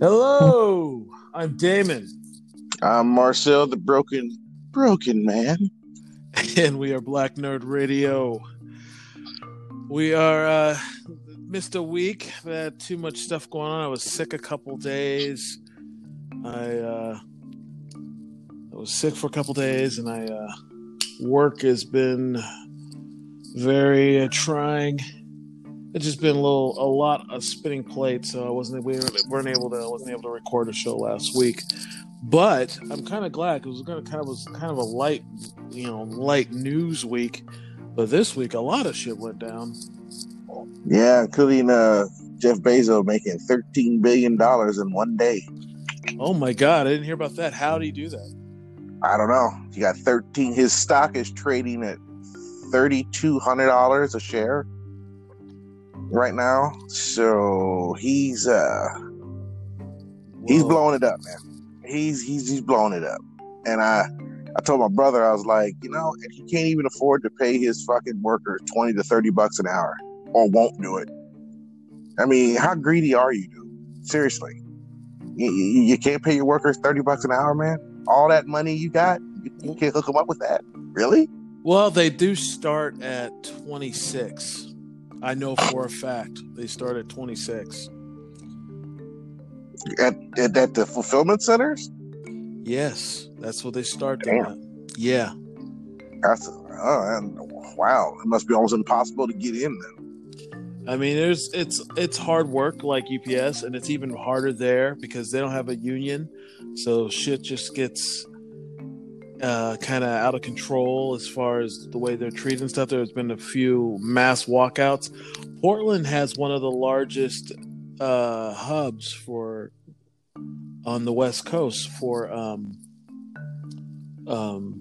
Hello, I'm Damon. I'm Marcel, the broken man. And we are Black Nerd Radio. We are, missed a week. I had too much stuff going on. I was sick a couple days. I was sick for a couple days, and work has been very trying. It's just been a lot of spinning plates, so we weren't able to record a show last week. But I'm kind of glad because it was kind of a light news week. But this week, a lot of shit went down. Yeah, including Jeff Bezos making $13 billion in one day. Oh my God! I didn't hear about that. How did he do that? I don't know. He got 13. His stock is trading at $3,200 a share right now, so he's blowing it up, man. He's blowing it up, and I told my brother, I was like, if he can't even afford to pay his fucking workers $20 to $30 an hour, or won't do it. I mean, how greedy are you, dude? Seriously, you can't pay your workers $30 an hour, man. All that money you got, you can't hook them up with that, really? Well, they do start at 26. I know for a fact they start at 26. At the fulfillment centers? Yes, that's what they start at. Yeah. That's wow. It must be almost impossible to get in then. I mean, it's hard work like UPS, and it's even harder there because they don't have a union, so shit just gets kind of out of control as far as the way they're treating stuff. There's been a few mass walkouts. Portland has one of the largest hubs on the West Coast for Amazon.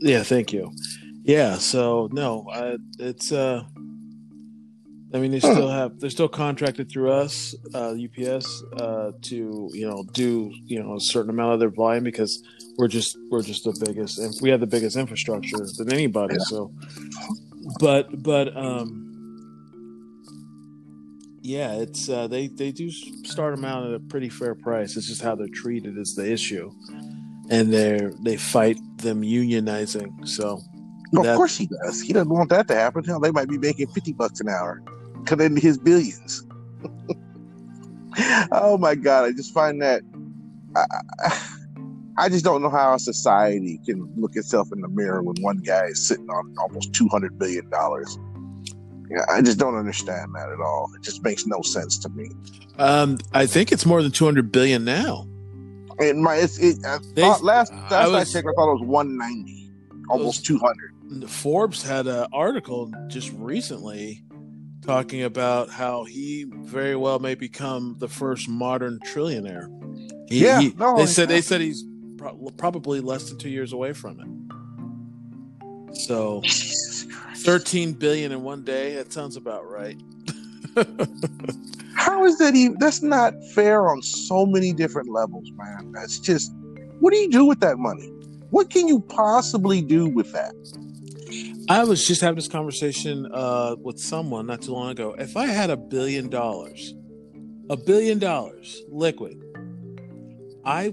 Yeah, thank you. Yeah, so no, it's. I mean, they're still contracted through us, UPS, to do a certain amount of their volume because we're just the biggest, and we have the biggest infrastructure than anybody. So, yeah, it's they do start them out at a pretty fair price. It's just how they're treated is the issue, and they fight them unionizing. So, of course he does. He doesn't want that to happen. Hell, they might be making $50 an hohour. Cut into his billions. Oh my God! I just find that I just don't know how a society can look itself in the mirror when one guy is sitting on almost $200 billion. Yeah, I just don't understand that at all. It just makes no sense to me. I think it's more than 200 billion now. And last I checked, I thought it was 190, almost 200. Forbes had an article just recently talking about how he very well may become the first modern trillionaire. They said he's probably less than 2 years away from it. So, $13 billion in one day. That sounds about right. How is that even? That's not fair on so many different levels, man. That's just, what do you do with that money? What can you possibly do with that? I was just having this conversation with someone not too long ago. If I had $1 billion liquid, I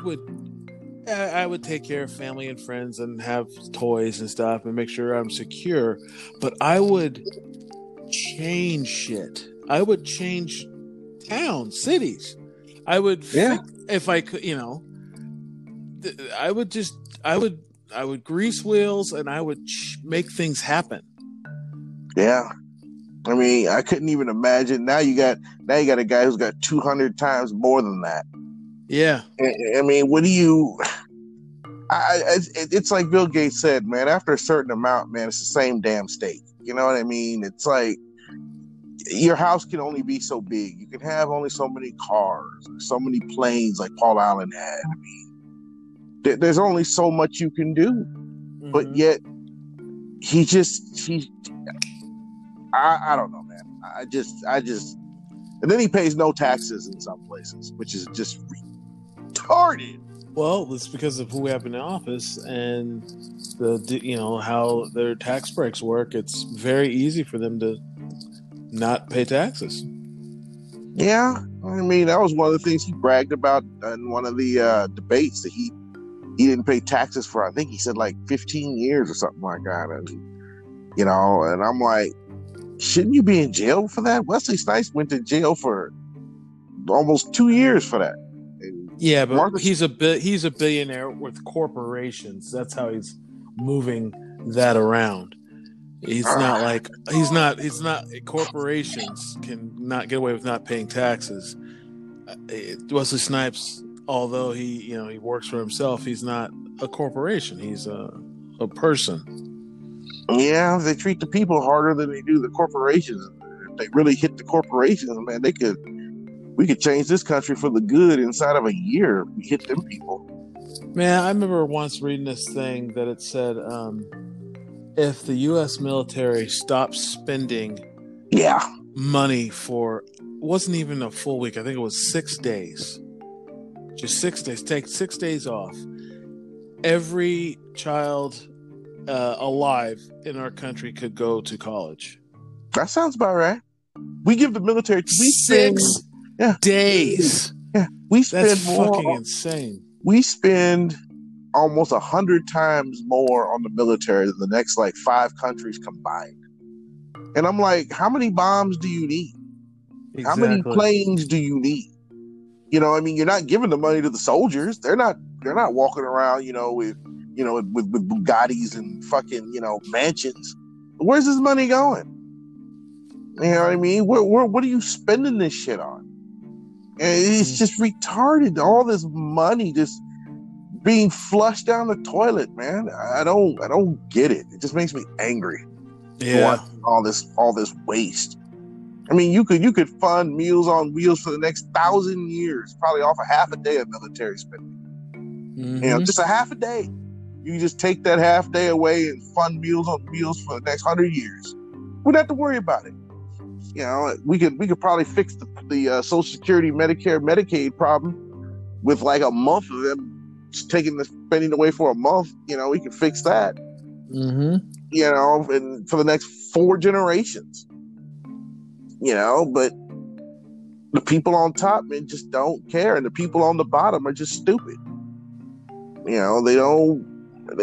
would take care of family and friends and have toys and stuff and make sure I'm secure. But I would change shit. I would change towns, cities. I would, if I could, I would grease wheels and I would make things happen. Yeah, I mean, I couldn't even imagine. Now you got a guy who's got 200 times more than that. Yeah, I mean, what do you? It's like Bill Gates said, man. After a certain amount, man, it's the same damn steak. You know what I mean? It's like your house can only be so big. You can have only so many cars, so many planes, like Paul Allen had. I mean, there's only so much you can do, but yet I don't know, man. I just, and then he pays no taxes in some places, which is just retarded. Well, it's because of who we have in the office and the, you know, how their tax breaks work. It's very easy for them to not pay taxes. Yeah, I mean, that was one of the things he bragged about in one of the debates, that he didn't pay taxes for, I think he said like 15 years or something like that. And, you know, and I'm like, shouldn't you be in jail for that? Wesley Snipes went to jail for almost 2 years for that. And yeah, but he's a billionaire with corporations. That's how he's moving that around. He's not like he's not corporations can not get away with not paying taxes. Wesley Snipes, although he works for himself, he's not a corporation. He's a person. Yeah, they treat the people harder than they do the corporations. If they really hit the corporations, man, we could change this country for the good inside of a year. We hit them people. Man, I remember once reading this thing that it said, if the US military stops spending money for, wasn't even a full week, I think it was 6 days. Just 6 days. Take 6 days off. Every child alive in our country could go to college. That sounds about right. We give the military 6 days. Yeah. We spend That's more, fucking insane. We spend almost 100 times more on the military than the next like 5 countries combined. And I'm like, how many bombs do you need? Exactly. How many planes do you need? You know, I mean, you're not giving the money to the soldiers. They're not walking around, you know, with Bugattis and fucking, you know, mansions. Where's this money going? You know what I mean? What are you spending this shit on? It's just retarded. All this money just being flushed down the toilet, man. I don't get it. It just makes me angry. Yeah. All this waste. I mean, you could fund Meals on Wheels for the next 1,000 years, probably off a half a day of military spending. Mm-hmm. You know, just a half a day. You can just take that half day away and fund Meals on Wheels for the next 100 years. We don't have to worry about it. You know, we could probably fix the Social Security, Medicare, Medicaid problem with like a month of them just taking the spending away for a month. You know, we could fix that. Mm-hmm. You know, and for the next 4 generations. You know, but the people on top, man, just don't care, and the people on the bottom are just stupid. You know, they don't.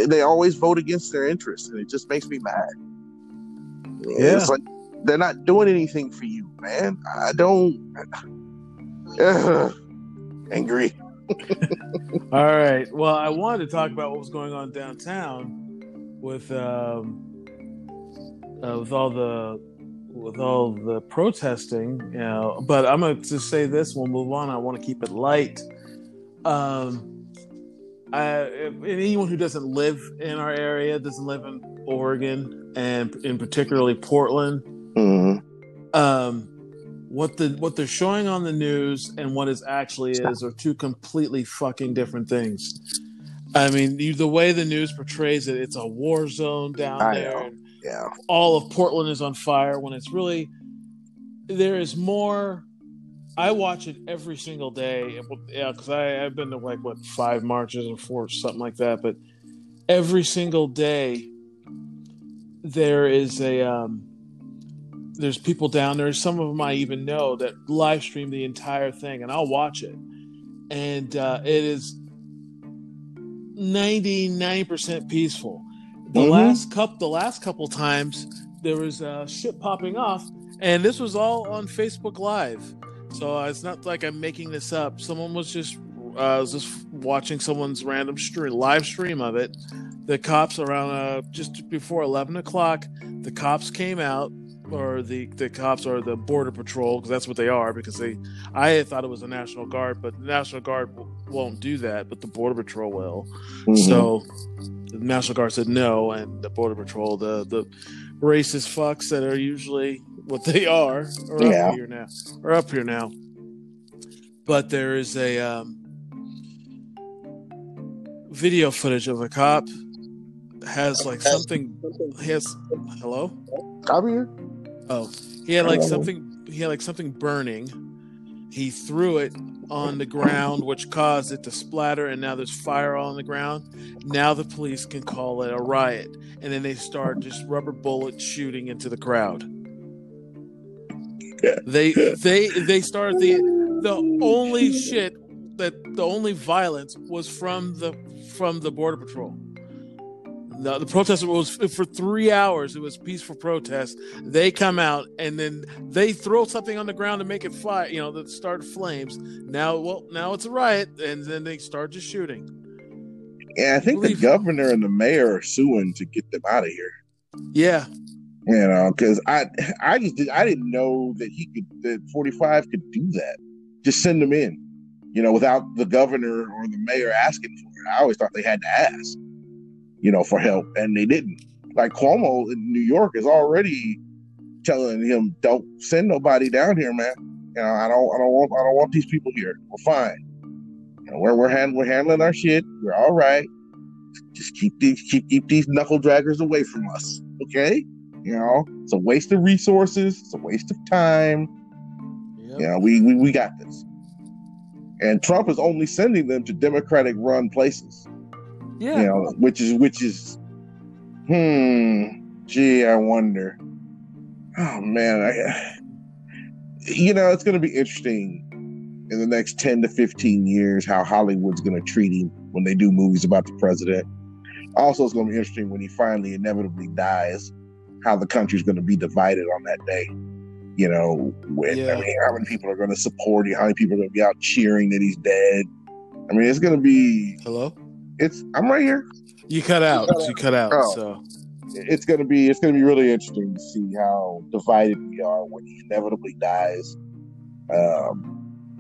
They always vote against their interests, and it just makes me mad. Yeah. It's like, they're not doing anything for you, man. I don't... angry. All right. Well, I wanted to talk about what was going on downtown with all the protesting, you know. But I'm going to just say this. We'll move on. I want to keep it light. Anyone who doesn't live in our area, doesn't live in Oregon, and in particularly Portland, mm-hmm. What they're showing on the news and what it actually is are two completely fucking different things. I mean, the way the news portrays it, it's a war zone down there. And yeah. All of Portland is on fire, when it's really, there is more. I watch it every single day. Yeah, because I've been to like, 5 marches or 4, something like that. But every single day, there is there's people down there. Some of them I even know that live stream the entire thing, and I'll watch it. And it is 99% peaceful. The mm-hmm. last couple times there was shit popping off, and this was all on Facebook Live. So it's not like I'm making this up. Someone was just watching someone's random live stream of it. The cops around just before 11 o'clock, the cops came out, or the cops are the Border Patrol, because that's what they are, because I thought it was the National Guard, but the National Guard won't do that, but the Border Patrol will. Mm-hmm. So the National Guard said no, and the Border Patrol, the racist fucks that are usually what they are up here now. Are up here now. But there is a video footage of a cop has like something. He has hello. I'm here. Oh, he had like something burning. He threw it on the ground, which caused it to splatter, and now there's fire all on the ground. Now the police can call it a riot, and then they start just rubber bullets shooting into the crowd. Yeah. They started the only shit that the only violence was from the Border Patrol. The protest was for 3 hours. It was peaceful protest. They come out and then they throw something on the ground to make it fire. You know, that start flames. Now it's a riot, and then they start just shooting. Yeah, I think the governor and the mayor are suing to get them out of here. Yeah, you know, because I didn't know that that 45 could do that. Just send them in, you know, without the governor or the mayor asking for it. I always thought they had to ask, you know, for help, and they didn't. Like Cuomo in New York is already telling him, "Don't send nobody down here, man. You know, I don't want these people here. We're fine. You know, we're handling our shit. We're all right. Just keep these knuckle draggers away from us, okay? You know, it's a waste of resources. It's a waste of time. Yep. You know, we got this." And Trump is only sending them to Democratic-run places. Yeah, you know, which is, gee, I wonder. Oh man, you know, it's going to be interesting in the next 10 to 15 years how Hollywood's going to treat him when they do movies about the president. Also, it's going to be interesting when he finally inevitably dies, how the country's going to be divided on that day. You know, I mean, how many people are going to support him? How many people are going to be out cheering that he's dead? I mean, it's going to be hello. I'm right here. You cut out. Oh. So it's gonna be really interesting to see how divided we are when he inevitably dies,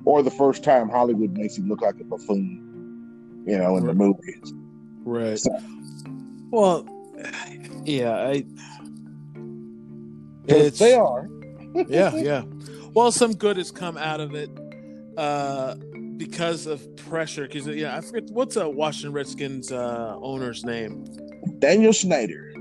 or the first time Hollywood makes him look like a buffoon, you know, in the movies. Right. So, well, yeah, they are. yeah. Well, some good has come out of it. Because of pressure, because I forget what's Washington Redskins owner's name, Daniel Snyder.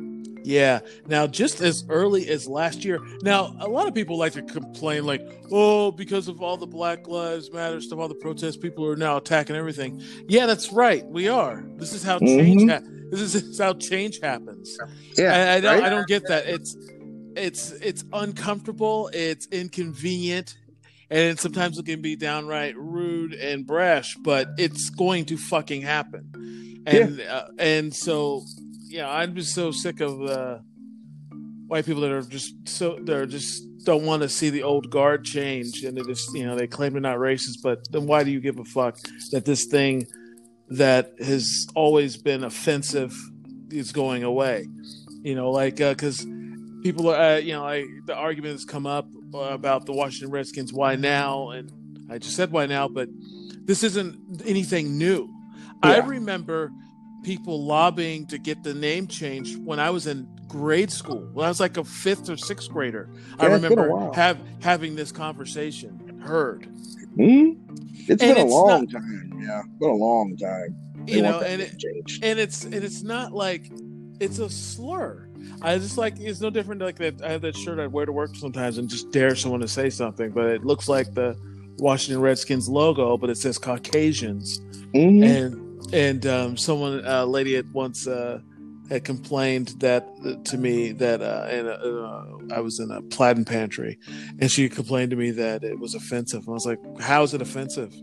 Yeah. Now, just as early as last year. Now, a lot of people like to complain, like, oh, because of all the Black Lives Matter stuff, all the protests, people are now attacking everything. Yeah, that's right. We are. This is how change. This is how change happens. Yeah. I don't get that. It's uncomfortable. It's inconvenient. And sometimes it can be downright rude and brash, but it's going to fucking happen. And so I'm just so sick of white people that are just don't want to see the old guard change, and they just they claim they're not racist, but then why do you give a fuck that this thing that has always been offensive is going away? You know, like because people are the argument has come up about the Washington Redskins, why now? And I just said why now, but this isn't anything new. Yeah. I remember people lobbying to get the name changed when I was in grade school, when I was like a 5th or 6th grader. Yeah, I remember having this conversation heard. Mm-hmm. It's been a long time. Yeah, it's been a long time. It's not like it's a slur. I just like it's no different like that. I have that shirt I wear to work sometimes and just dare someone to say something, but it looks like the Washington Redskins logo, but it says Caucasians. Mm-hmm. And someone lady at once had complained that to me that I was in a plaid and pantry, and she complained to me that it was offensive. And I was like, how is it offensive?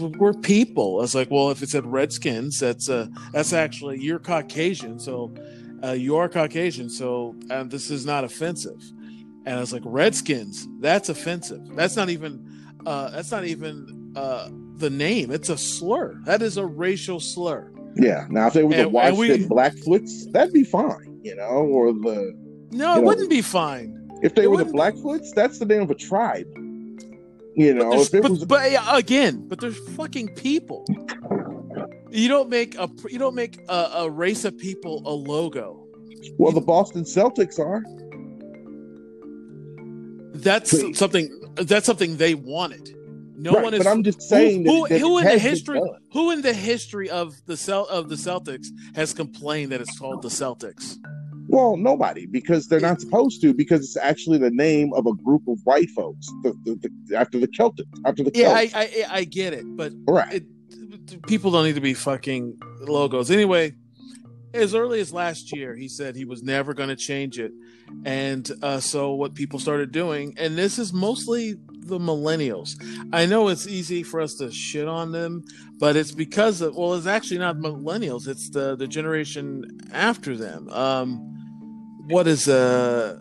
We're people. I was like, well, if it said Redskins, that's actually you're Caucasian, so. You're Caucasian, so this is not offensive. And I was like, Redskins, that's offensive. That's not even the name. It's a slur. That is a racial slur. Yeah. Now, if they were to watch the Black Foots, that'd be fine, or the... No, it wouldn't be fine. If they were the Black Foots, that's the name of a tribe. But there's fucking people. You don't make a race of people a logo. Well, the Boston Celtics are. That's something they wanted. But I'm just saying who in the history of the Celtics has complained that it's called the Celtics? Well, nobody, because they're not supposed to, because it's actually the name of a group of white folks after the Celtic. Celts. I get it, but right. People don't need to be fucking logos. Anyway, as early as last year, he said he was never going to change it. And so what people started doing, and this is mostly the millennials. I know it's easy for us to shit on them, but it's because of, well, it's actually not millennials. It's the generation after them. What is I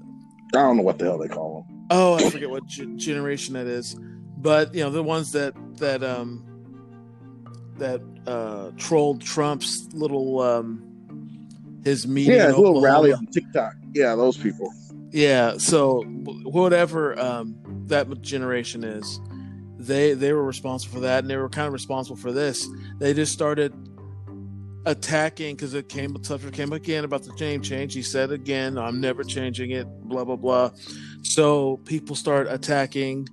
don't know what the hell they call them. Oh, I forget what generation that is. But, you know, the ones that trolled Trump's little his meeting. Yeah, his little rally on TikTok. Yeah, those people. Yeah, so whatever that generation is, they were responsible for that, and they were kind of responsible for this. They just started attacking because it came again about the name change. He said again, I'm never changing it, blah, blah, blah. So people start attacking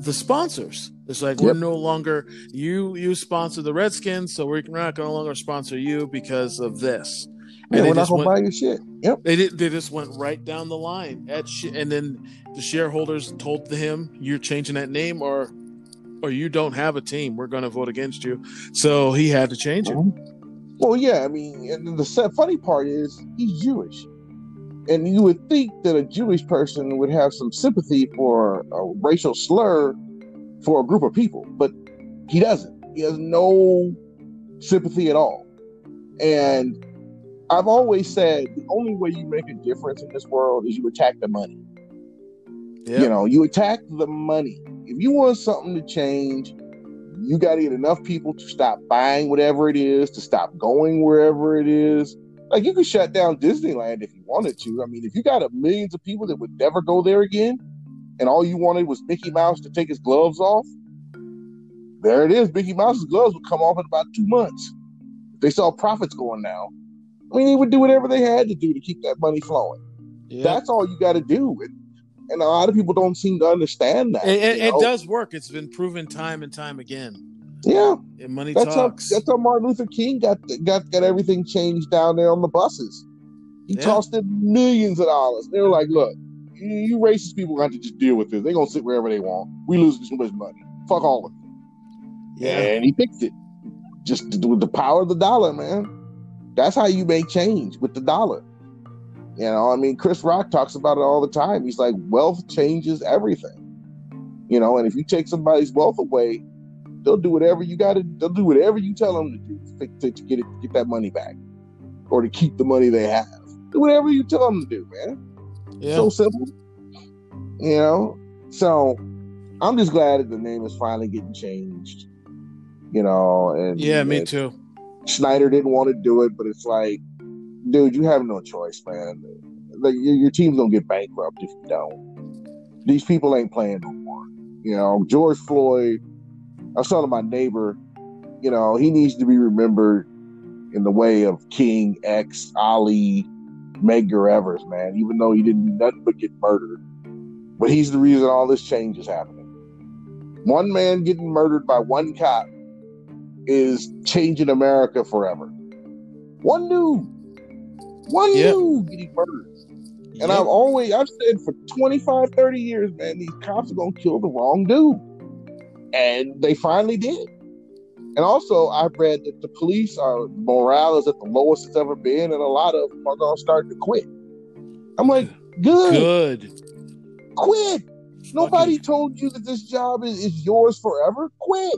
the sponsors. It's like, yep. We're no longer, you sponsor the Redskins, so we're not going to longer sponsor you because of this. And yeah, we're not going to buy your shit. Yep. They just went right down the line. And then the shareholders told him, you're changing that name or you don't have a team. We're going to vote against you. So he had to change it. Well, yeah. I mean, and the sad, funny part is he's Jewish. And you would think that a Jewish person would have some sympathy for a racial slur for a group of people, but he doesn't. He has no sympathy at all. And I've always said the only way you make a difference in this world is you attack the money. Yep. You know, you attack the money. If you want something to change, you got to get enough people to stop buying whatever it is, to stop going wherever it is. Like, you could shut down Disneyland if you wanted to. I mean, if you got millions of people that would never go there again, and all you wanted was Mickey Mouse to take his gloves off, there it is. Mickey Mouse's gloves would come off in about 2 months. If they saw profits going down, I mean, they would do whatever they had to do to keep that money flowing. Yeah. That's all you got to do. And a lot of people don't seem to understand that. It does work. It's been proven time and time again. Yeah. And money talks. That's how Martin Luther King got everything changed down there on the buses. He tossed in millions of dollars. They were like, look, you racist people got to just deal with this. They're going to sit wherever they want. We losing too much money. Fuck all of it. Yeah. And he fixed it. Just with the power of the dollar, man. That's how you make change, with the dollar. You know, I mean, Chris Rock talks about it all the time. He's like, wealth changes everything. You know, and if you take somebody's wealth away, they'll do whatever you got to. They'll do whatever you tell them to do to get it, get that money back, or to keep the money they have. Do whatever you tell them to do, man. Yeah. So simple. You know. So I'm just glad that the name is finally getting changed. You know. And yeah, me too. Snyder didn't want to do it, but it's like, dude, you have no choice, man. Like, your team's gonna get bankrupt if you don't. These people ain't playing no more. You know, George Floyd. I was telling my neighbor, you know, he needs to be remembered in the way of King, X, Ali, Medgar Evers, man, even though he didn't do nothing but get murdered. But he's the reason all this change is happening. One man getting murdered by one cop is changing America forever. One dude getting murdered. And yep. I've said for 25, 30 years, man, these cops are going to kill the wrong dude. And they finally did. And also, I've read that the police morale is at the lowest it's ever been, and a lot of them are going to start to quit. I'm like, good. Quit. Nobody told you that this job is yours forever. Quit.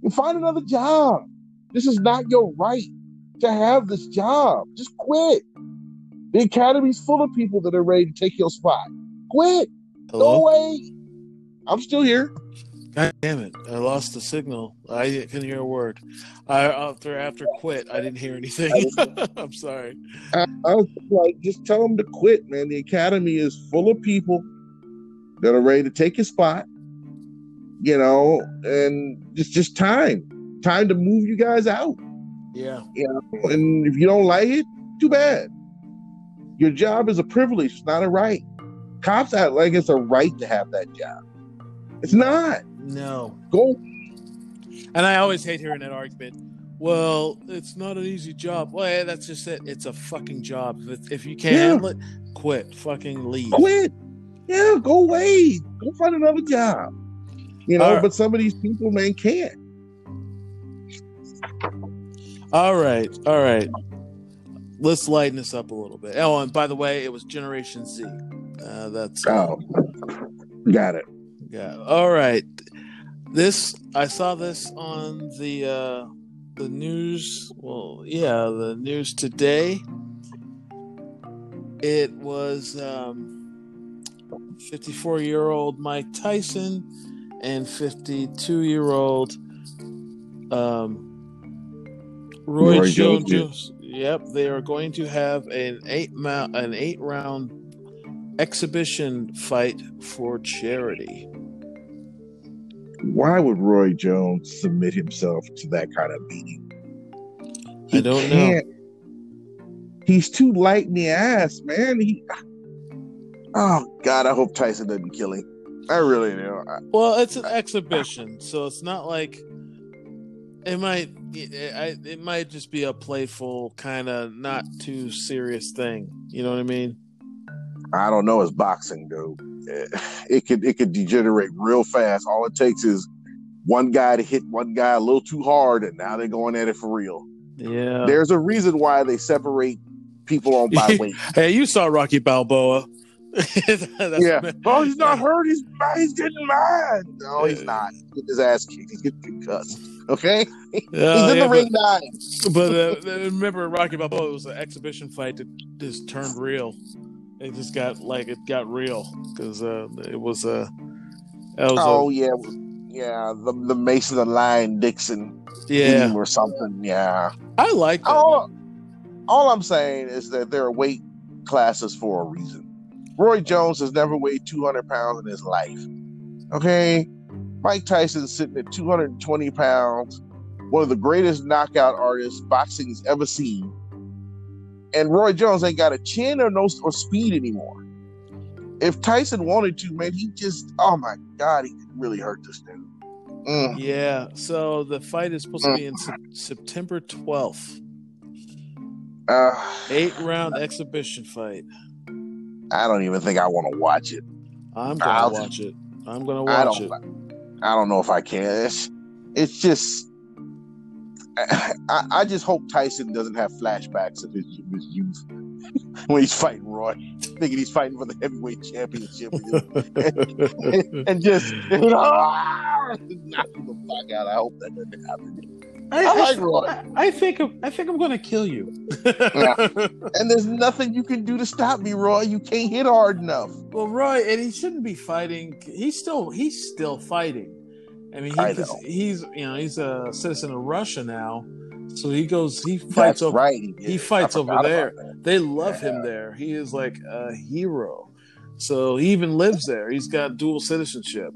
You find another job. This is not your right to have this job. Just quit. The academy's full of people that are ready to take your spot. Quit. Hello? Go away. I'm still here. God damn it! I lost the signal. I couldn't hear a word. After quit, I didn't hear anything. I'm sorry. I was like, just tell them to quit, man. The academy is full of people that are ready to take your spot. You know, and it's just time to move you guys out. Yeah. You know, and if you don't like it, too bad. Your job is a privilege. It's not a right. Cops act like it's a right to have that job. It's not. No. Go. And I always hate hearing that argument. well, it's not an easy job. Well, that's just it. It's a fucking job. If you can't handle it, quit. Fucking leave. Quit. Yeah, go away. Go find another job. You know, but some of these people, man, can't. All right. Let's lighten this up a little bit. Oh, and by the way, it was Generation Z. Got it. Yeah. All right. I saw this on the news. Well, yeah, the news today. It was 54-year-old Mike Tyson and 52-year-old Roy Jones. Yep, they are going to have an 8-round exhibition fight for charity. Why would Roy Jones submit himself to that kind of beating? I don't know. He's too light in the ass, man. Oh God, I hope Tyson doesn't kill him. I really do. Well, it's an exhibition, so it's not like it might just be a playful kind of not too serious thing. You know what I mean? I don't know. It's boxing, dude. It could degenerate real fast. All it takes is one guy to hit one guy a little too hard, and now they're going at it for real. Yeah. There's a reason why they separate people on by weight. Hey, you saw Rocky Balboa. Yeah. Oh, he's not hurt. He's getting mad. No, he's not. He's getting his ass kicked. He's getting concussed. Okay? He's in the ring dying. But remember, Rocky Balboa was an exhibition fight that just turned real. It just got real because it was a. The Mason, the Lion, Dixon, team or something. Yeah, I like that. All I'm saying is that there are weight classes for a reason. Roy Jones has never weighed 200 pounds in his life. Okay, Mike Tyson's sitting at 220 pounds, one of the greatest knockout artists boxing's ever seen. And Roy Jones ain't got a chin or speed anymore. If Tyson wanted to, man, he just, oh my God, he could really hurt this dude. Mm. Yeah, so the fight is supposed to be in September 12th. 8-round exhibition fight. I don't even think I want to watch it. I'm going to watch it. I don't know if I can. It's just... I just hope Tyson doesn't have flashbacks of his youth when he's fighting Roy, thinking he's fighting for the heavyweight championship, and just knock him the fuck out. I hope that doesn't happen. I like Roy. I think I'm gonna kill you. And there's nothing you can do to stop me, Roy. You can't hit hard enough. Well, Roy, and he shouldn't be fighting. He's still fighting. I mean, he's a citizen of Russia now, so he fights over. Right. He fights over there. They love him there. He is like a hero. So he even lives there. He's got dual citizenship.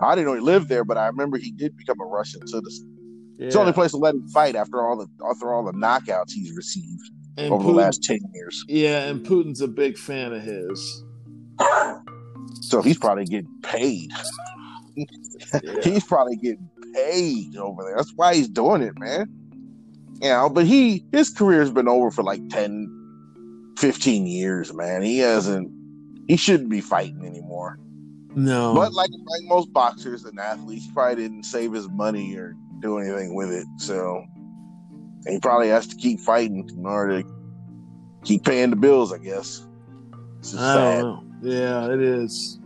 I didn't know he lived there, but I remember he did become a Russian citizen. Yeah. It's the only place to let him fight after all the knockouts he's received over the last 10 years. Yeah, and Putin's a big fan of his. So he's probably getting paid. Yeah. He's probably getting paid over there. That's why he's doing it, man. You know, but his career's been over for like 10, 15 years, man. He shouldn't be fighting anymore. No. But like most boxers and athletes, he probably didn't save his money or do anything with it. So he probably has to keep fighting in order to keep paying the bills, I guess. It's just sad. Know. Yeah, it is.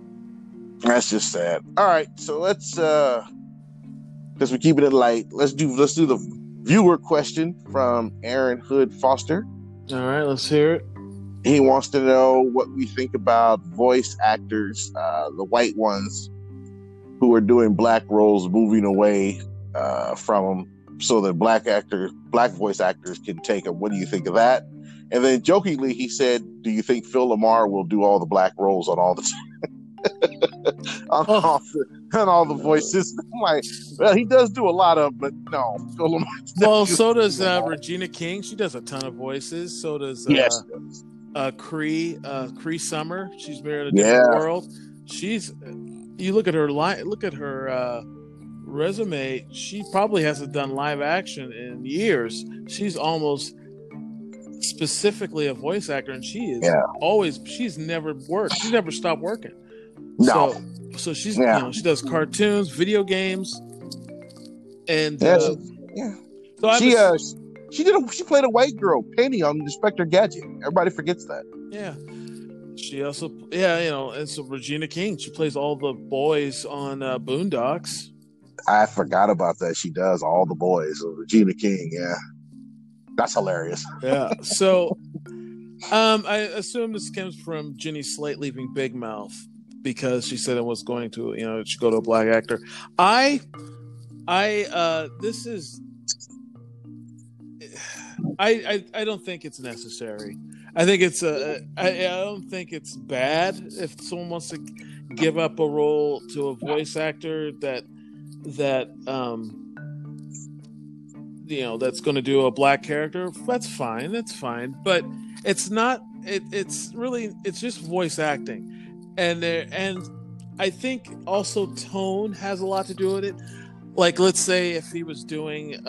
That's just sad. All right, so let's because we're keeping it light. Let's do the viewer question from Aaron Hood Foster. All right, let's hear it. He wants to know what we think about voice actors, the white ones who are doing black roles, moving away from them, so that black voice actors can take them. What do you think of that? And then jokingly, he said, "Do you think Phil Lamar will do all the black roles on all the time?" On all the voices. I'm like, well, he does do a lot of, but no. Well, so does Regina King. She does a ton of voices. So does Cree Summer. She's married to a different world. You look at her resume, she probably hasn't done live action in years. She's almost specifically a voice actor, and she is always, she's never worked. She's never stopped working. No. So she's, you know, she does cartoons, video games, and So she played a white girl, Penny, on Inspector Gadget. Everybody forgets that. Yeah. She also, you know, and so Regina King, she plays all the boys on Boondocks. I forgot about that. She does all the boys. Regina King, that's hilarious. Yeah. So, I assume this comes from Jenny Slate leaving Big Mouth because she said it was going to, you know, it should go to a black actor. I don't think it's necessary. I think it's I don't think it's bad if someone wants to give up a role to a voice actor that you know, that's going to do a black character. That's fine. But it's not. It's just voice acting, and I think also tone has a lot to do with it. Like, let's say if he was doing.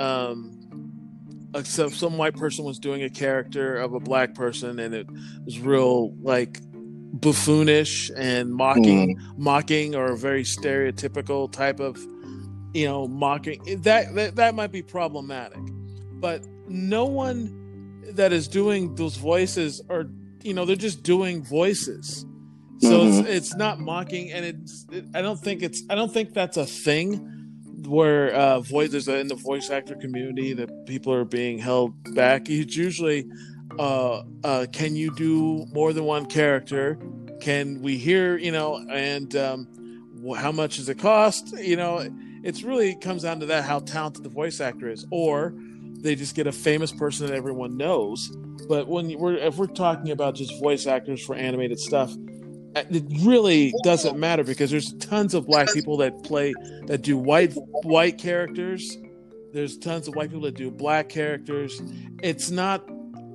Except some white person was doing a character of a black person, and it was real like buffoonish and mocking or a very stereotypical type of, you know, mocking. That might be problematic, but no one that is doing those voices are, you know, they're just doing voices. So it's not mocking, and I don't think that's a thing. Where voices in the voice actor community that people are being held back. It's usually, can you do more than one character? Can we hear, you know, and how much does it cost? You know, it's really comes down to that, how talented the voice actor is, or they just get a famous person that everyone knows. But if we're talking about just voice actors for animated stuff, it really doesn't matter, because there's tons of black people that do white characters. There's tons of white people that do black characters. It's not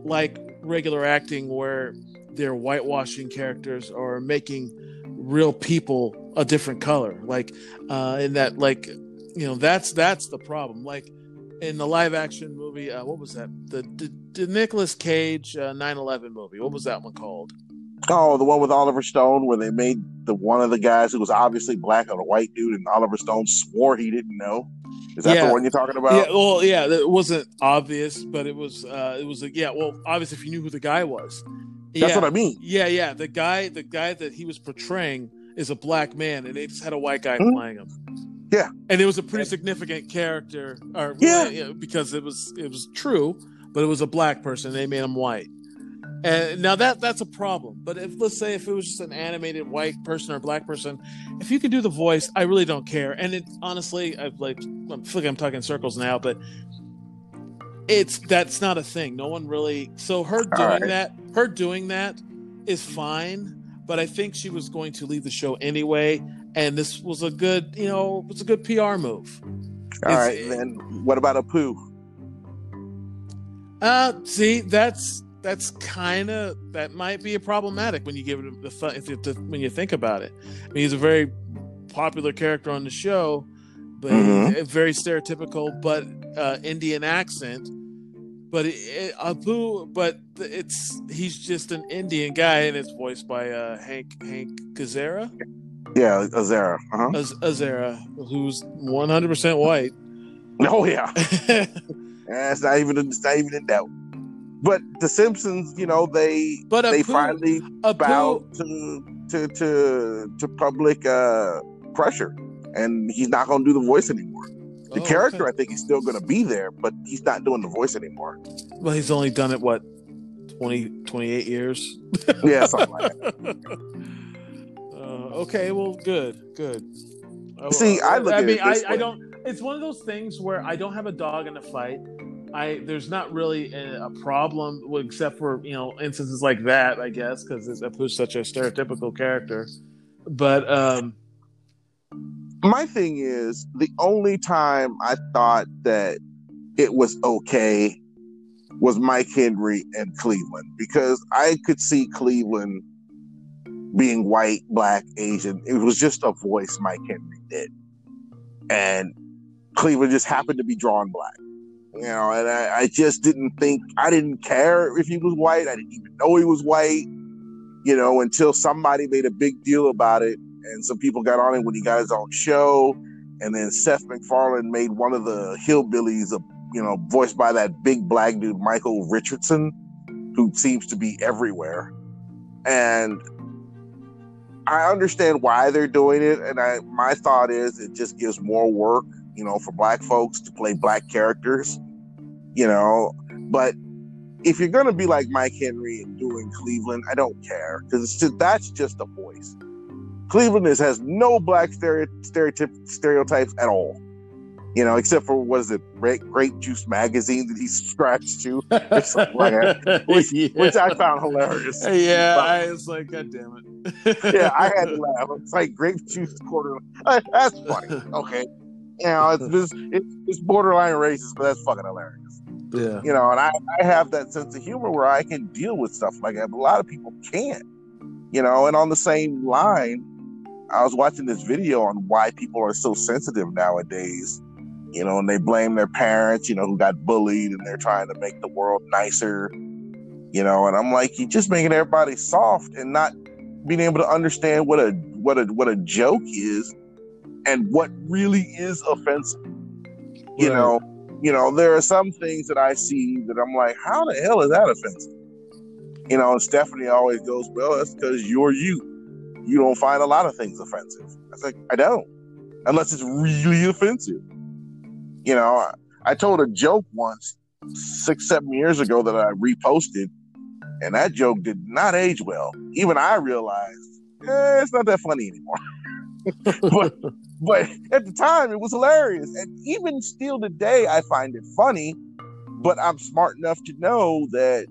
like regular acting where they're whitewashing characters or making real people a different color. Like in that, like, you know, that's the problem. Like in the live action movie, what was that? The Nicolas Cage 9/11 movie. What was that one called? Oh, the one with Oliver Stone, where they made one of the guys who was obviously black on a white dude, and Oliver Stone swore he didn't know. Is that the one you're talking about? Yeah, well, yeah, it wasn't obvious, but it was obvious if you knew who the guy was. That's what I mean. Yeah, the guy that he was portraying is a black man, and they just had a white guy playing him. Yeah, and it was a pretty significant character, or because it was true, but it was a black person. They made him white. And now that's a problem. But let's say if it was just an animated white person or black person, if you could do the voice, I really don't care. And it honestly, I feel like I'm talking in circles now, but that's not a thing. No one really. So her doing that is fine. But I think she was going to leave the show anyway, and this was a good, you know, it's a good PR move. Then what about Apu? See, that's kind of, that might be a problematic when you give it when you think about it. I mean, he's a very popular character on the show, but very stereotypical, but Indian accent. But Apu, he's just an Indian guy, and it's voiced by Hank Azera. Yeah, Azera. Azera, who's 100% white. Oh yeah, it's not even in doubt. But The Simpsons, you know, they finally bowed to public pressure, and he's not going to do the voice anymore. The character, I think, is still going to be there, but he's not doing the voice anymore. Well, he's only done it, 28 years? Yeah, something like that. Okay, well, good. See, it's one of those things where I don't have a dog in the fight. There's not really a problem, except for, you know, instances like that, I guess, because Apu's such a stereotypical character. But my thing is, the only time I thought that it was okay was Mike Henry and Cleveland, because I could see Cleveland being white, black, Asian. It was just a voice Mike Henry did, and Cleveland just happened to be drawn black. You know, and I just didn't think, I didn't care if he was white. I didn't even know he was white, you know, until somebody made a big deal about it. And some people got on him when he got his own show. And then Seth MacFarlane made one of the hillbillies, you know, voiced by that big black dude, Michael Richardson, who seems to be everywhere. And I understand why they're doing it. And my thought is it just gives more work, you know, for black folks to play black characters, you know. But if you're going to be like Mike Henry and doing Cleveland, I don't care, because that's just a voice. Cleveland has no black stereotypes at all, you know, except for, what is it, Grape Juice Magazine that he subscribes to, or something like that, which I found hilarious. Yeah, but I was like, God damn it. Yeah, I had to laugh. It's like Grape Juice Quarter. That's funny. Okay. You know, it's borderline racist, but that's fucking hilarious. Yeah. You know, and I have that sense of humor where I can deal with stuff like that, but a lot of people can't. You know, and on the same line, I was watching this video on why people are so sensitive nowadays, you know, and they blame their parents, you know, who got bullied, and they're trying to make the world nicer, you know, and I'm like, you're just making everybody soft and not being able to understand what a joke is and what really is offensive. You right. know, you know, there are some things that I see that I'm like, how the hell is that offensive? You know, and Stephanie always goes, well, that's because you're you. You don't find a lot of things offensive. I was like, I don't. Unless it's really offensive. You know, I told a joke once 6-7 years ago that I reposted, and that joke did not age well. Even I realized, it's not that funny anymore. but at the time, it was hilarious. And even still today, I find it funny, but I'm smart enough to know that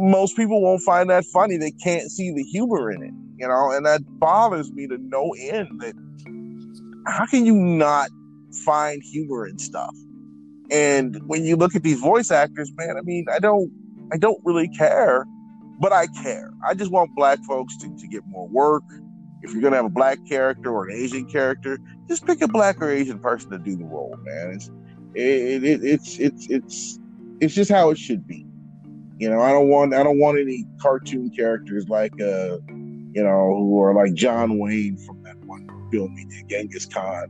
most people won't find that funny. They can't see the humor in it, you know, and that bothers me to no end. That how can you not find humor in stuff? And when you look at these voice actors, man, I mean, I don't really care, but I care. I just want black folks to get more work. If you're going to have a black character or an Asian character, just pick a black or Asian person to do the role, man. It's just how it should be. You know, I don't want any cartoon characters like, you know, who are like John Wayne from that one film we did, Genghis Khan.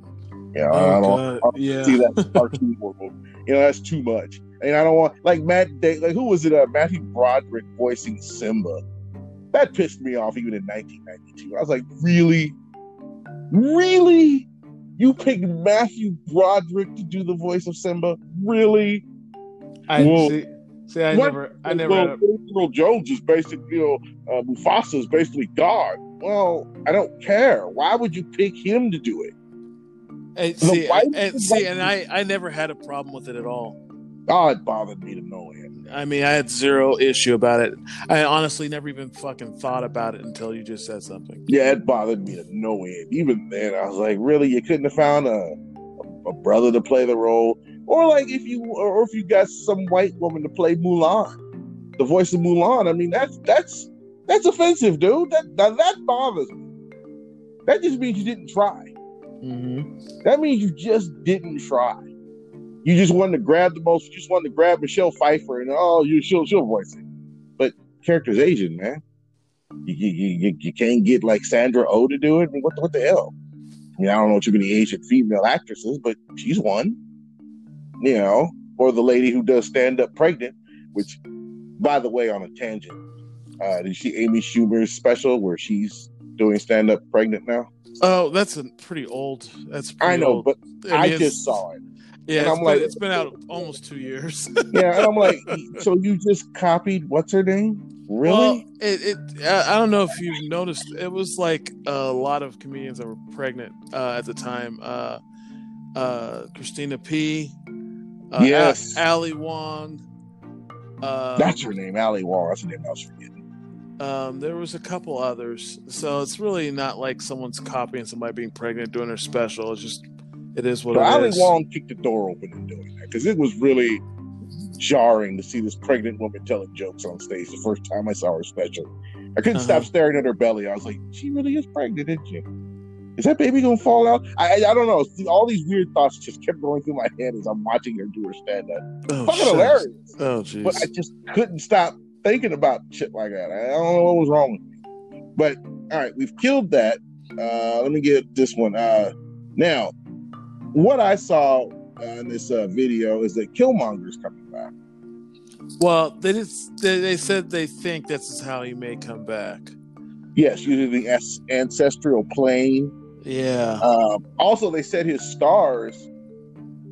You know, I don't see that cartoon world. You know, that's too much. And I don't want, like, who was it? Matthew Broderick voicing Simba. That pissed me off even in 1992. I was like, really? Really? You picked Matthew Broderick to do the voice of Simba? Really? Roy Jones is basically, you know, Mufasa is basically God. Well, I don't care. Why would you pick him to do it? I never had a problem with it at all. Oh, it bothered me to no end. I mean, I had zero issue about it. I honestly never even fucking thought about it until you just said something. Yeah, it bothered me to no end. Even then, I was like, really? You couldn't have found a brother to play the role? Or like if you got some white woman to play Mulan, the voice of Mulan. I mean, that's offensive, dude. That bothers me. That just means you didn't try. Mm-hmm. That means you just didn't try. You just wanted to grab grab Michelle Pfeiffer and she'll voice it. But character's Asian, man. You can't get like Sandra Oh to do it. I mean, what the hell? I mean, I don't know too many Asian female actresses, but she's one. You know, or the lady who does Stand Up Pregnant, which, by the way, on a tangent, did you see Amy Schumer's special where she's doing Stand Up Pregnant now? Oh, that's pretty old. But I just saw it. Yeah, and it's been out almost 2 years. Yeah, and I'm like, so you just copied what's her name? Really? Well, I don't know if you've noticed, it was like a lot of comedians that were pregnant at the time. Christina P. Yes. Ali Wong. That's her name, Ali Wong. That's the name I was forgetting. There was a couple others. So it's really not like someone's copying somebody being pregnant, doing their special. It's just, it is what it is. Ali Wong kicked the door open in doing that, because it was really jarring to see this pregnant woman telling jokes on stage the first time I saw her special. I couldn't stop staring at her belly. I was like, she really is pregnant, isn't she? Is that baby gonna fall out? I don't know. All these weird thoughts just kept going through my head as I'm watching her do her stand up. Oh, fucking shit. Hilarious. Oh, jeez. But I just couldn't stop thinking about shit like that. I don't know what was wrong with me. But all right, we've killed that. Let me get this one. Now, what I saw in this video is that Killmonger's coming back. Well, they said they think this is how he may come back. Yes, using the ancestral plane. Yeah. Also, they said his stars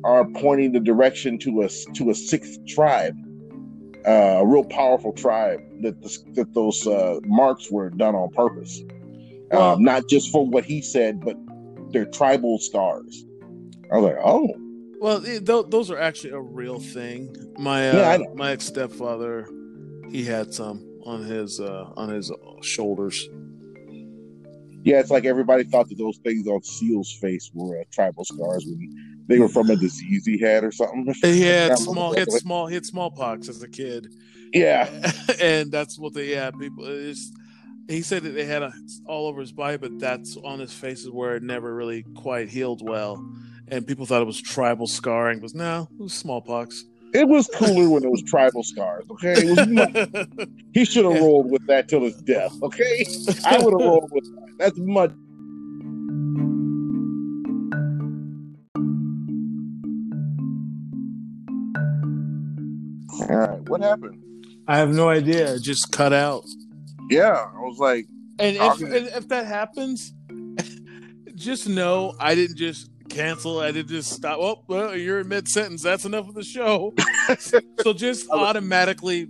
are pointing the direction to a sixth tribe, a real powerful tribe that those marks were done on purpose, well, not just for what he said, but their tribal stars. I was like, oh. Well, those are actually a real thing. My ex-stepfather, he had some on his shoulders. Yeah, it's like everybody thought that those things on Seal's face were tribal scars when they were from a disease he had or something. Yeah, he had smallpox as a kid. Yeah, and that's what they had. People, he said that they had all over his body, but that's on his face is where it never really quite healed well. And people thought it was tribal scarring, but no, it was smallpox. It was cooler when it was tribal scars, okay? He should have rolled with that till his death, okay? I would have rolled with that. That's much. All right, what happened? I have no idea. It just cut out. Yeah, I was like... And if that happens, just know I didn't just... cancel. I did just stop. Oh, well, you're in mid-sentence. That's enough of the show. So just automatically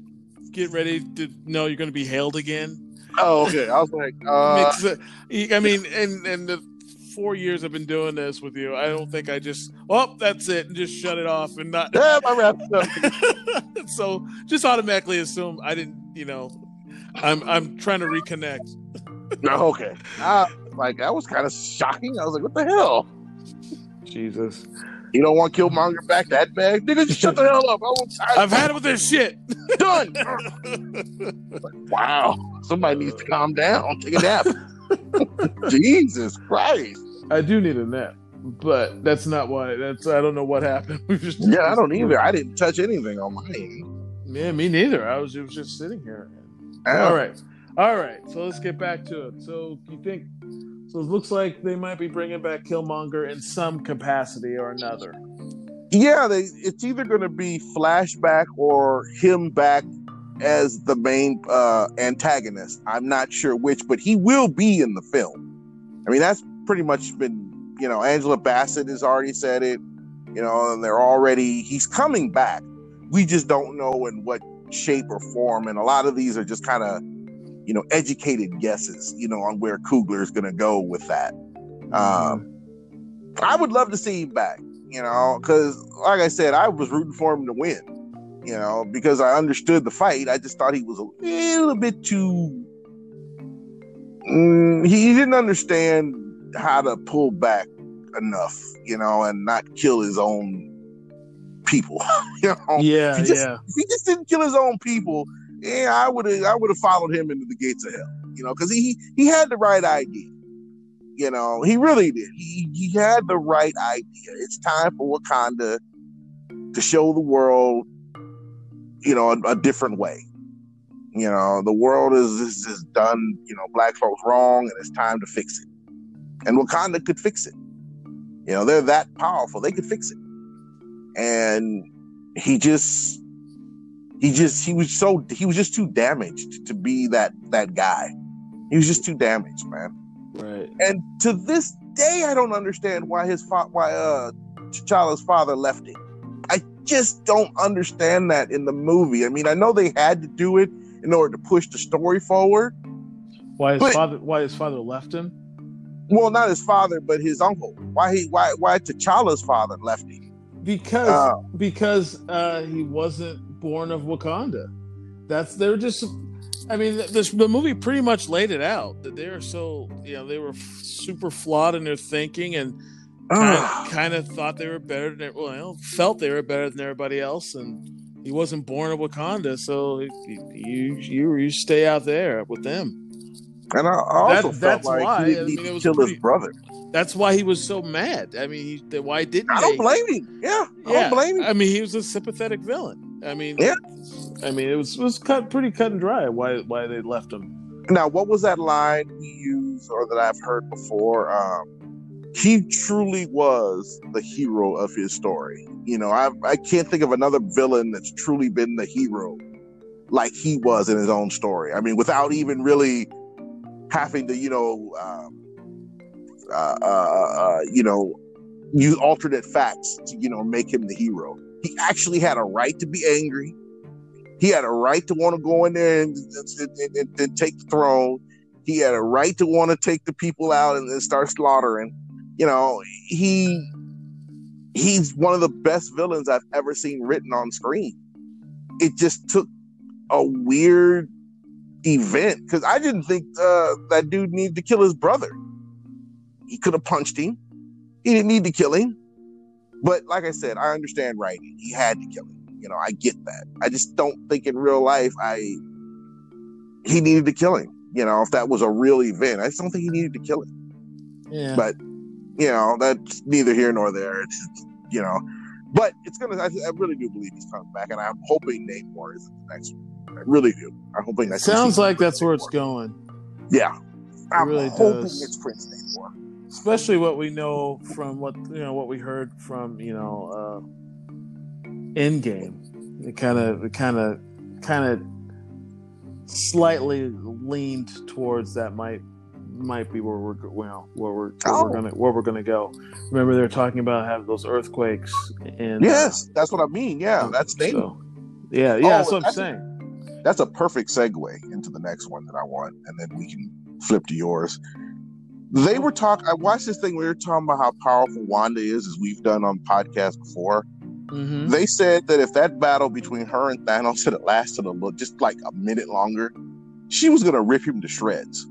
get ready to know you're going to be hailed again. Oh, okay. I was like, I mean, in the 4 years I've been doing this with you, I don't think I just, oh, that's it, and just shut it off and not. Yeah, I wrapped it up. So just automatically assume I didn't. You know, I'm trying to reconnect. No, okay. Like that was kind of shocking. I was like, what the hell. Jesus. You don't want Killmonger back that bad? Nigga, just shut the hell up. I've had it with this shit. Done. Like, wow. Somebody needs to calm down. Take a nap. Jesus Christ. I do need a nap, but that's not why. I don't know what happened. I don't either. I didn't touch anything on my end. Yeah, me neither. It was just sitting here. All right. So let's get back to it. So it looks like they might be bringing back Killmonger in some capacity or another. Yeah, it's either going to be flashback or him back as the main antagonist. I'm not sure which, but he will be in the film. I mean, that's pretty much been, you know, Angela Bassett has already said it, you know, and he's coming back. We just don't know in what shape or form. And a lot of these are just kind of, you know, educated guesses, you know, on where Coogler is going to go with that. I would love to see him back, you know, because like I said, I was rooting for him to win, you know, because I understood the fight. I just thought he was a little bit too... he didn't understand how to pull back enough, you know, and not kill his own people. You know? Yeah, he just didn't kill his own people. Yeah, I would have followed him into the gates of hell, you know, because he had the right idea, you know, he really did. He had the right idea. It's time for Wakanda to show the world, you know, a different way. You know, the world is done, you know, black folks wrong, and it's time to fix it. And Wakanda could fix it. You know, they're that powerful; they could fix it. And he was just too damaged to be that guy. He was just too damaged, man. Right. And to this day, I don't understand why T'Challa's father left him. I just don't understand that in the movie. I mean, I know they had to do it in order to push the story forward. Why his father left him? Well, not his father, but his uncle. Why T'Challa's father left him? Because he wasn't born of Wakanda. The movie pretty much laid it out that they are so, you know, they were super flawed in their thinking and kind of thought they were better than, well, felt they were better than everybody else, and he wasn't born of Wakanda, so you stay out there with them. And I also felt like he didn't need to kill his brother. That's why he was so mad. I mean, why didn't he? I don't blame him. Yeah, I don't blame him. I mean, he was a sympathetic villain. I mean, yeah. I mean, it was pretty cut and dry why they left him. Now, what was that line he used or that I've heard before? He truly was the hero of his story. You know, I can't think of another villain that's truly been the hero like he was in his own story. I mean, without even really having to, use alternate facts to, make him the hero. He actually had a right to be angry. He had a right to want to go in there and take the throne. He had a right to want to take the people out and start slaughtering. You know, he's one of the best villains I've ever seen written on screen. It just took a weird event because I didn't think that dude needed to kill his brother. He could have punched him. He didn't need to kill him. But like I said, I understand writing. He had to kill him. You know, I get that. I just don't think in real life he needed to kill him. You know, if that was a real event, I just don't think he needed to kill him. Yeah. But, you know, that's neither here nor there. It's. But it's going to, I really do believe he's coming back, and I'm hoping Namor is in the next one. I really do. I'm hoping that sounds like that's where it's going. Yeah. I'm hoping it's Prince Namor. Especially what we know from what we heard from, Endgame. It kind of slightly leaned towards that might be where we're gonna go. Remember, they're talking about having those earthquakes. And yes, that's what I mean. Yeah, that's Namor. So, that's what I'm saying. That's a perfect segue into the next one that I want, and then we can flip to yours. They were talking. I watched this thing where they were talking about how powerful Wanda is, as we've done on podcasts before. Mm-hmm. They said that if that battle between her and Thanos had lasted a minute longer, she was going to rip him to shreds.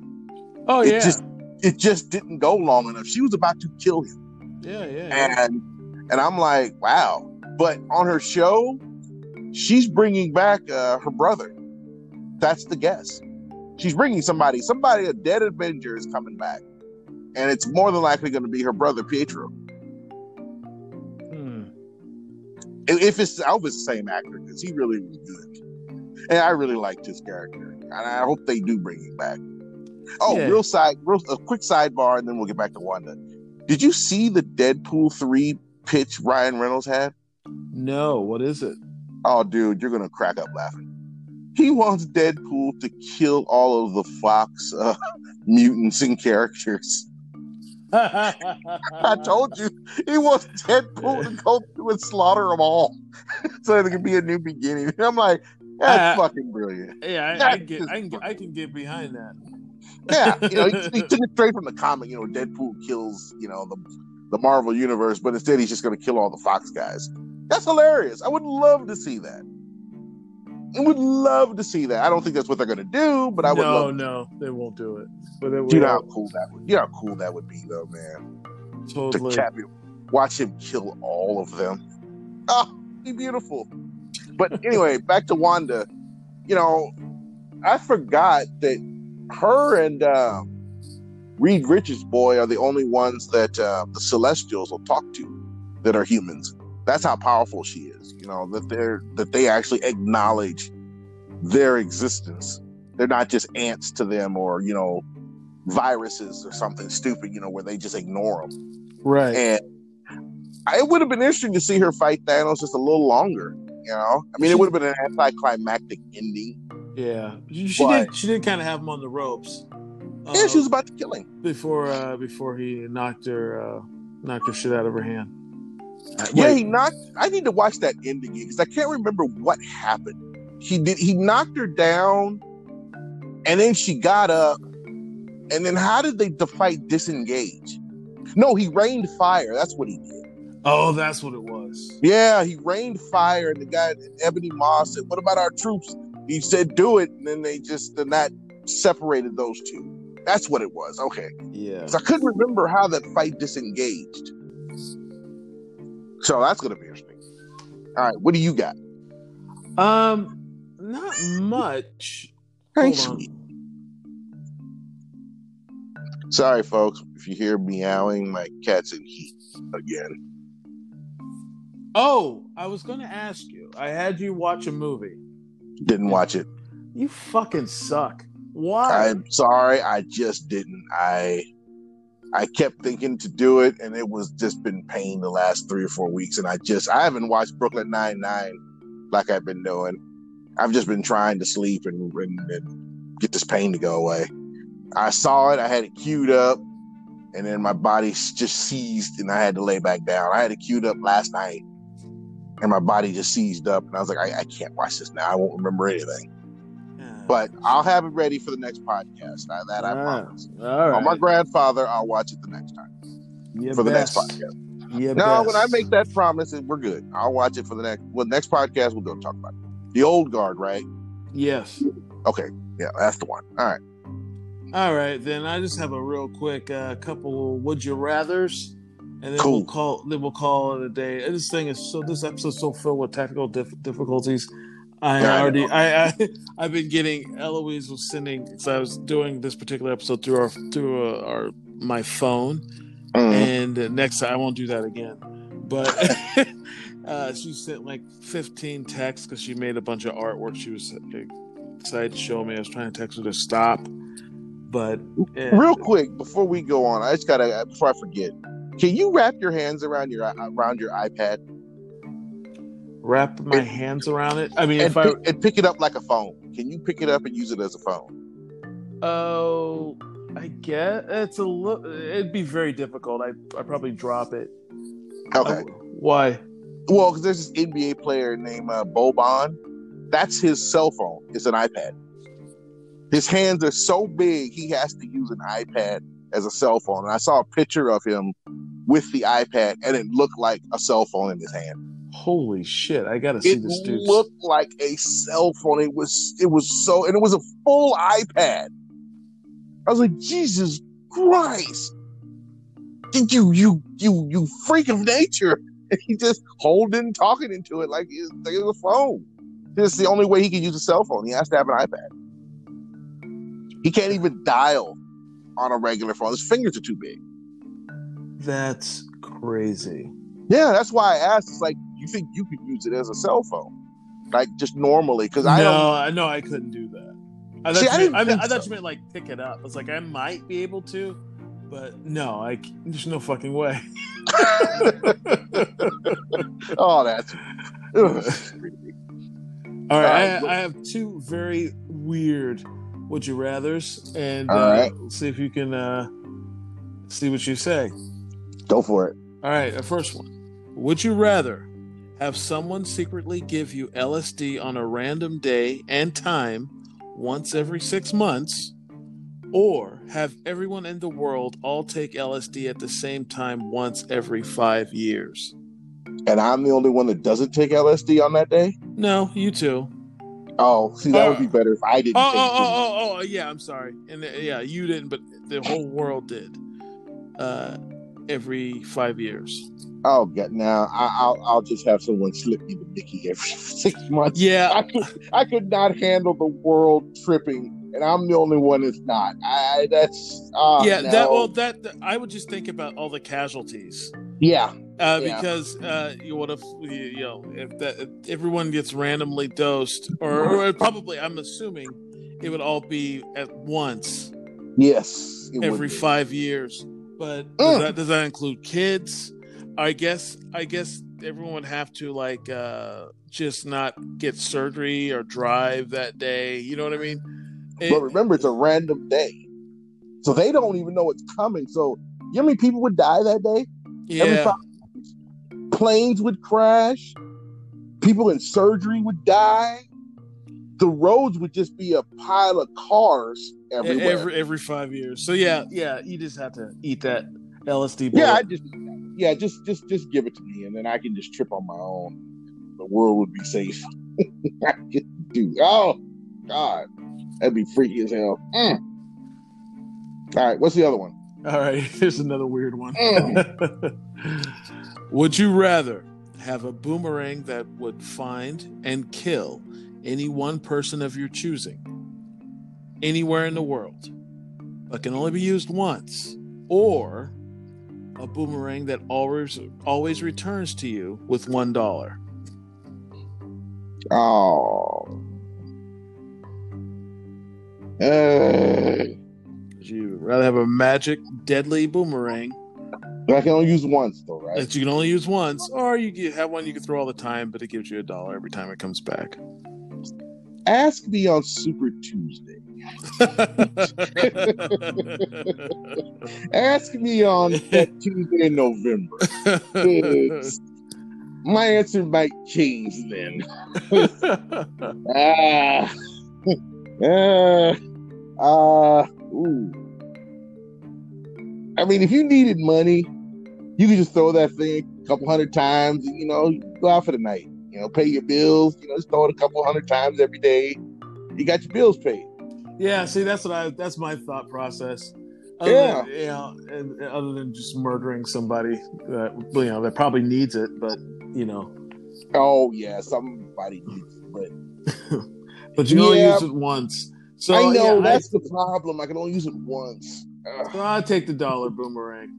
Oh, yeah. It just didn't go long enough. She was about to kill him. Yeah. And I'm like, wow. But on her show, she's bringing back her brother. That's the guess. She's bringing somebody. Somebody, a dead Avenger, is coming back. And it's more than likely going to be her brother, Pietro. If it's the same actor, because he really was good. And I really liked his character. And I hope they do bring him back. Oh, yeah. A quick sidebar, and then we'll get back to Wanda. Did you see the Deadpool 3 pitch Ryan Reynolds had? No, what is it? Oh, dude, you're going to crack up laughing. He wants Deadpool to kill all of the Fox mutants and characters. I told you, he wants Deadpool to go through and slaughter them all, so there could be a new beginning. And I'm like, that's fucking brilliant. Yeah, I can get behind that. Yeah, he took it straight from the comic. Deadpool kills the Marvel universe, but instead he's just going to kill all the Fox guys. That's hilarious. I would love to see that. I don't think that's what they're going to do, but I would love to. No, they won't do it. But it dude, how cool that would be. You know how cool that would be, though, man. Totally. Watch him kill all of them. Oh, be beautiful. But anyway, back to Wanda. I forgot that her and Reed Richards' boy are the only ones that the Celestials will talk to that are humans. That's how powerful she is. That they actually acknowledge their existence. They're not just ants to them, or viruses or something stupid. Where they just ignore them. Right. And it would have been interesting to see her fight Thanos just a little longer. I mean, it would have been an anticlimactic ending. Yeah, she did kind of have him on the ropes. Yeah, she was about to kill him before he knocked her shit out of her hand. I need to watch that end again because I can't remember what happened. He knocked her down, and then she got up, and then how did the fight disengage? No, he rained fire. That's what he did. Oh, that's what it was. Yeah, he rained fire, and the guy Ebony Maw said, "What about our troops?" He said, "Do it," and then that separated those two. That's what it was. Okay. Yeah. So I couldn't remember how that fight disengaged. So that's going to be interesting. All right, what do you got? Not much. Hold on. Sorry, folks, if you hear meowing, my cat's in heat again. Oh, I was going to ask you. I had you watch a movie. Didn't watch it. You fucking suck. Why? I'm sorry. I just didn't. I kept thinking to do it, and it was just been pain the last 3 or 4 weeks, and I haven't watched Brooklyn Nine-Nine like I've been doing. I've just been trying to sleep and get this pain to go away. I saw it. I had it queued up, and then my body just seized, and I had to lay back down. I had it queued up last night, and my body just seized up, and I was like, I can't watch this now. I won't remember anything. But I'll have it ready for the next podcast. I promise. All right. On my grandfather, I'll watch it the next time. The next podcast. When I make that promise, we're good. I'll watch it for the next. Well, next podcast, we'll go talk about it. The Old Guard, right? Yes. Okay. Yeah, that's the one. All right. All right. Then I just have a real quick couple Would You Rathers, and then cool. we'll call it a day. And this episode's so filled with technical difficulties. I've been getting. Eloise was sending, because I was doing this particular episode through my phone, and next time I won't do that again. But she sent like 15 texts because she made a bunch of artwork. She was excited to show me. I was trying to text her to stop, but real quick before we go on, I just gotta, before I forget, can you wrap your hands around your iPad? Wrap my hands around it. I mean, pick it up like a phone. Can you pick it up and use it as a phone? Oh, I guess it'd be very difficult. I probably drop it. Okay. Why? Well, because there's this NBA player named Boban. That's his cell phone. It's an iPad. His hands are so big, he has to use an iPad as a cell phone. And I saw a picture of him with the iPad, and it looked like a cell phone in his hand. Holy shit! I gotta see this dude. It looked like a cell phone. It was so, and it was a full iPad. I was like, Jesus Christ! Did you freak of nature? And he just holding, talking into it like it was a phone. This is the only way he can use a cell phone. He has to have an iPad. He can't even dial on a regular phone. His fingers are too big. That's crazy. Yeah, that's why I asked. It's like, you think you could use it as a cell phone, like just normally? Because I know I couldn't do that. I thought you meant like pick it up. I was like, I might be able to, but no, there's no fucking way. Oh, that's all right. I have two very weird Would You Rathers, and right. See if you can see what you say. Go for it. All right, the first one. Would you rather have someone secretly give you LSD on a random day and time once every 6 months, or have everyone in the world all take LSD at the same time once every 5 years? And I'm the only one that doesn't take LSD on that day? No, you too. Oh, see, that would be better if I didn't take it. Yeah, I'm sorry. And yeah, you didn't, but the whole world did. Every 5 years. Oh God! Now I'll just have someone slip me the Mickey every 6 months. Yeah, I could not handle the world tripping, and I'm the only one that's not. I would just think about all the casualties. Yeah, because what if if everyone gets randomly dosed, or probably, I'm assuming it would all be at once. Yes, every 5 years. But does that include kids? I guess everyone would have to just not get surgery or drive that day. You know what I mean? But remember, it's a random day, so they don't even know what's coming. So you know how many people would die that day? Yeah. Every 5 years, planes would crash. People in surgery would die. The roads would just be a pile of cars everywhere. Every 5 years. So yeah, you just have to eat that LSD bullet. Yeah, just give it to me, and then I can just trip on my own. The world would be safe. I could do. Oh God, that'd be freaky as hell. All right, what's the other one? All right, here's another weird one. Would you rather have a boomerang that would find and kill any one person of your choosing, anywhere in the world, but can only be used once, or a boomerang that always returns to you with $1. Oh. Hey. Would you rather have a magic, deadly boomerang? I can only use once, though, right? That you can only use once, or you have one you can throw all the time, but it gives you $1 every time it comes back. Ask me on Super Tuesday. Ask me on that Tuesday in November. My answer might change then. I mean, if you needed money, you could just throw that thing a couple hundred times, and, you know, go out for the night. You know, pay your bills. You know, just throw it a couple hundred times every day. You got your bills paid. Yeah, see, that's my thought process. Other than just murdering somebody that that probably needs it, but Oh yeah, somebody needs it, but but you only use it once. So I know that's the problem. I can only use it once. So I take the dollar boomerang.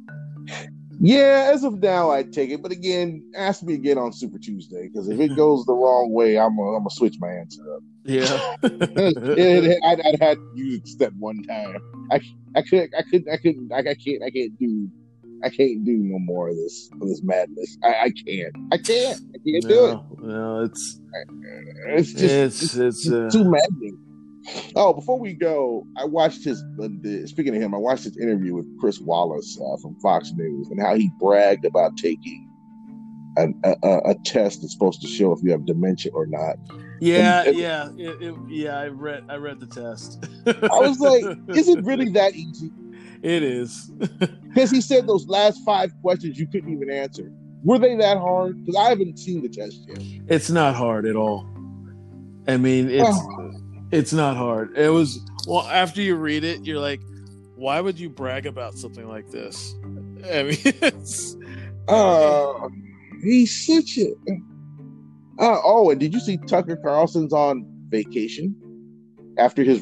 Yeah, as of now, I take it. But again, ask me again on Super Tuesday, because if it goes the wrong way, I'm gonna switch my answer up. Yeah, I'd had to use that one time. I can't do no more of this madness. I can't do it. No, it's too maddening. Oh, before we go, I watched his. Speaking of him, I watched his interview with Chris Wallace from Fox News, and how he bragged about taking a test that's supposed to show if you have dementia or not. Yeah, I read the test. I was like, is it really that easy? It is, because he said those last 5 questions you couldn't even answer. Were they that hard? Because I haven't seen the test yet. It's not hard at all. I mean, It's not hard. It was, well, after you read it, you're like, why would you brag about something like this? I mean, it's... he's such a... and did you see Tucker Carlson's on vacation after his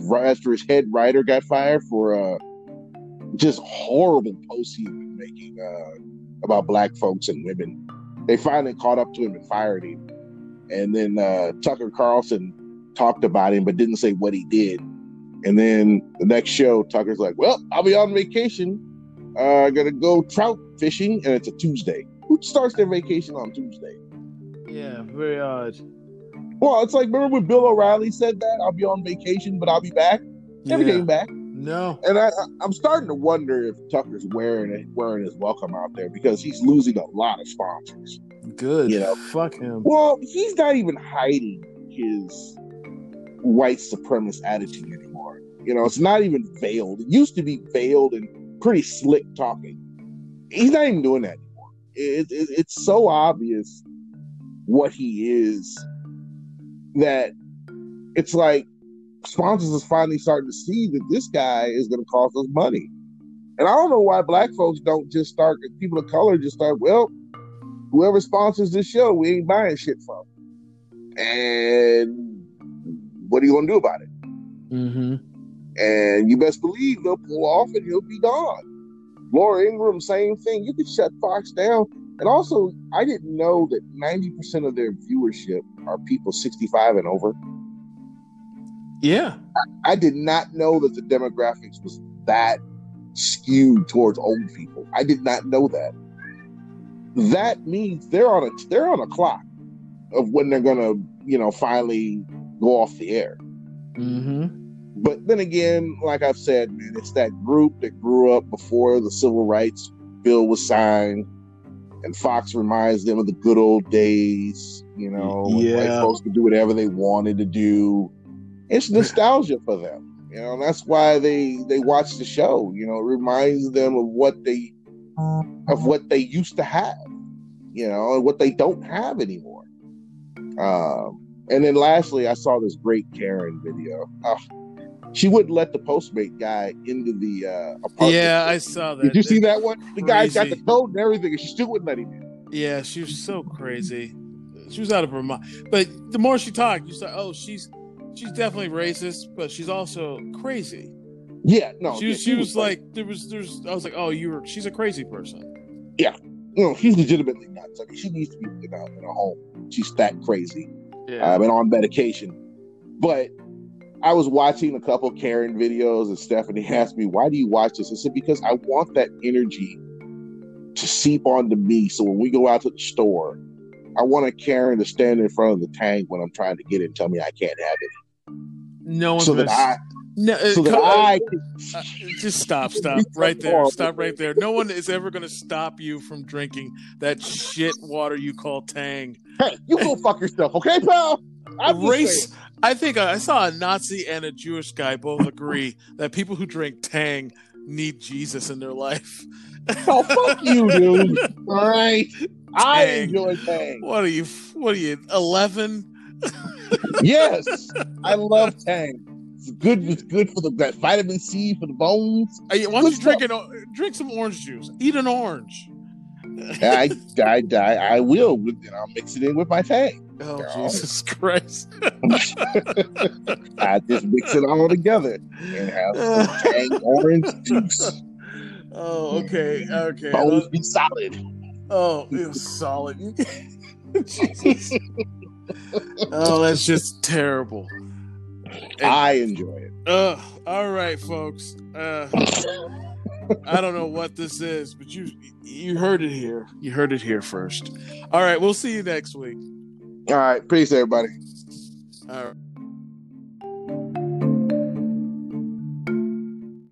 head writer got fired for just horrible posts he's been making about black folks and women? They finally caught up to him and fired him. And then Tucker Carlson talked about him but didn't say what he did, and then the next show Tucker's like, well, I'll be on vacation, I'm gonna go trout fishing, and it's a Tuesday. Who starts their vacation on Tuesday? Yeah, very odd. Well, it's like, remember when Bill O'Reilly said that, I'll be on vacation but I'll be back? Never came back. No. And I'm starting to wonder if Tucker's wearing his welcome out there, because he's losing a lot of sponsors. Good, fuck him. Well, he's not even hiding his white supremacist attitude anymore. It's not even veiled. It used to be veiled and pretty slick talking. He's not even doing that anymore. It's so obvious what he is that it's like sponsors is finally starting to see that this guy is going to cost us money. And I don't know why black folks don't just start, people of color just start, well, whoever sponsors this show, we ain't buying shit from. And what are you going to do about it? Mm-hmm. And you best believe they'll pull off and he'll be gone. Laura Ingram, same thing. You could shut Fox down. And also, I didn't know that 90% of their viewership are people 65 and over. Yeah. I did not know that the demographics was that skewed towards old people. I did not know that. That means they're on a clock of when they're going to, finally go off the air. Mm-hmm. But then again, like I've said, man, it's that group that grew up before the Civil Rights Bill was signed, and Fox reminds them of the good old days, when white folks could do whatever they wanted to do. It's nostalgia for them, and that's why they watch the show. It reminds them of what they used to have, and what they don't have anymore. And then lastly, I saw this great Karen video. She wouldn't let the Postmate guy into the apartment. Yeah, I saw that. Did you see that one? The guy's got the code and everything, and she still wouldn't let him in. Yeah, she was so crazy. She was out of her mind. But the more she talked, you saw, she's definitely racist, but she's also crazy. Yeah, no. She was like, I was like, oh, she's a crazy person. Yeah. No, she's legitimately nuts. I mean, she needs to be in a home. She's that crazy. Yeah. And on medication. But I was watching a couple Karen videos, and Stephanie asked me, why do you watch this? I said, because I want that energy to seep onto me. So when we go out to the store, I want a Karen to stand in front of the tank when I'm trying to get it and tell me I can't have it. No one's going to... just stop right there. Stop right there. No one is ever going to stop you from drinking that shit water you call Tang. Hey, you go fuck yourself, okay, pal? I think I saw a Nazi and a Jewish guy both agree that people who drink Tang need Jesus in their life. Oh, fuck you, dude! All right, I enjoy Tang. What are you? 11? Yes, I love Tang. It's good for that vitamin C for the bones. Why don't you drink some orange juice? Eat an orange. I will. And I'll mix it in with my Tang. Oh, girl. Jesus Christ. I just mix it all together and have some Tang orange juice. Oh, okay. Bones be solid. Oh, it was solid. Jesus. Oh, that's just terrible. I enjoy it. All right, folks. I don't know what this is, but you heard it here. You heard it here first. All right, we'll see you next week. All right, peace, everybody. All right.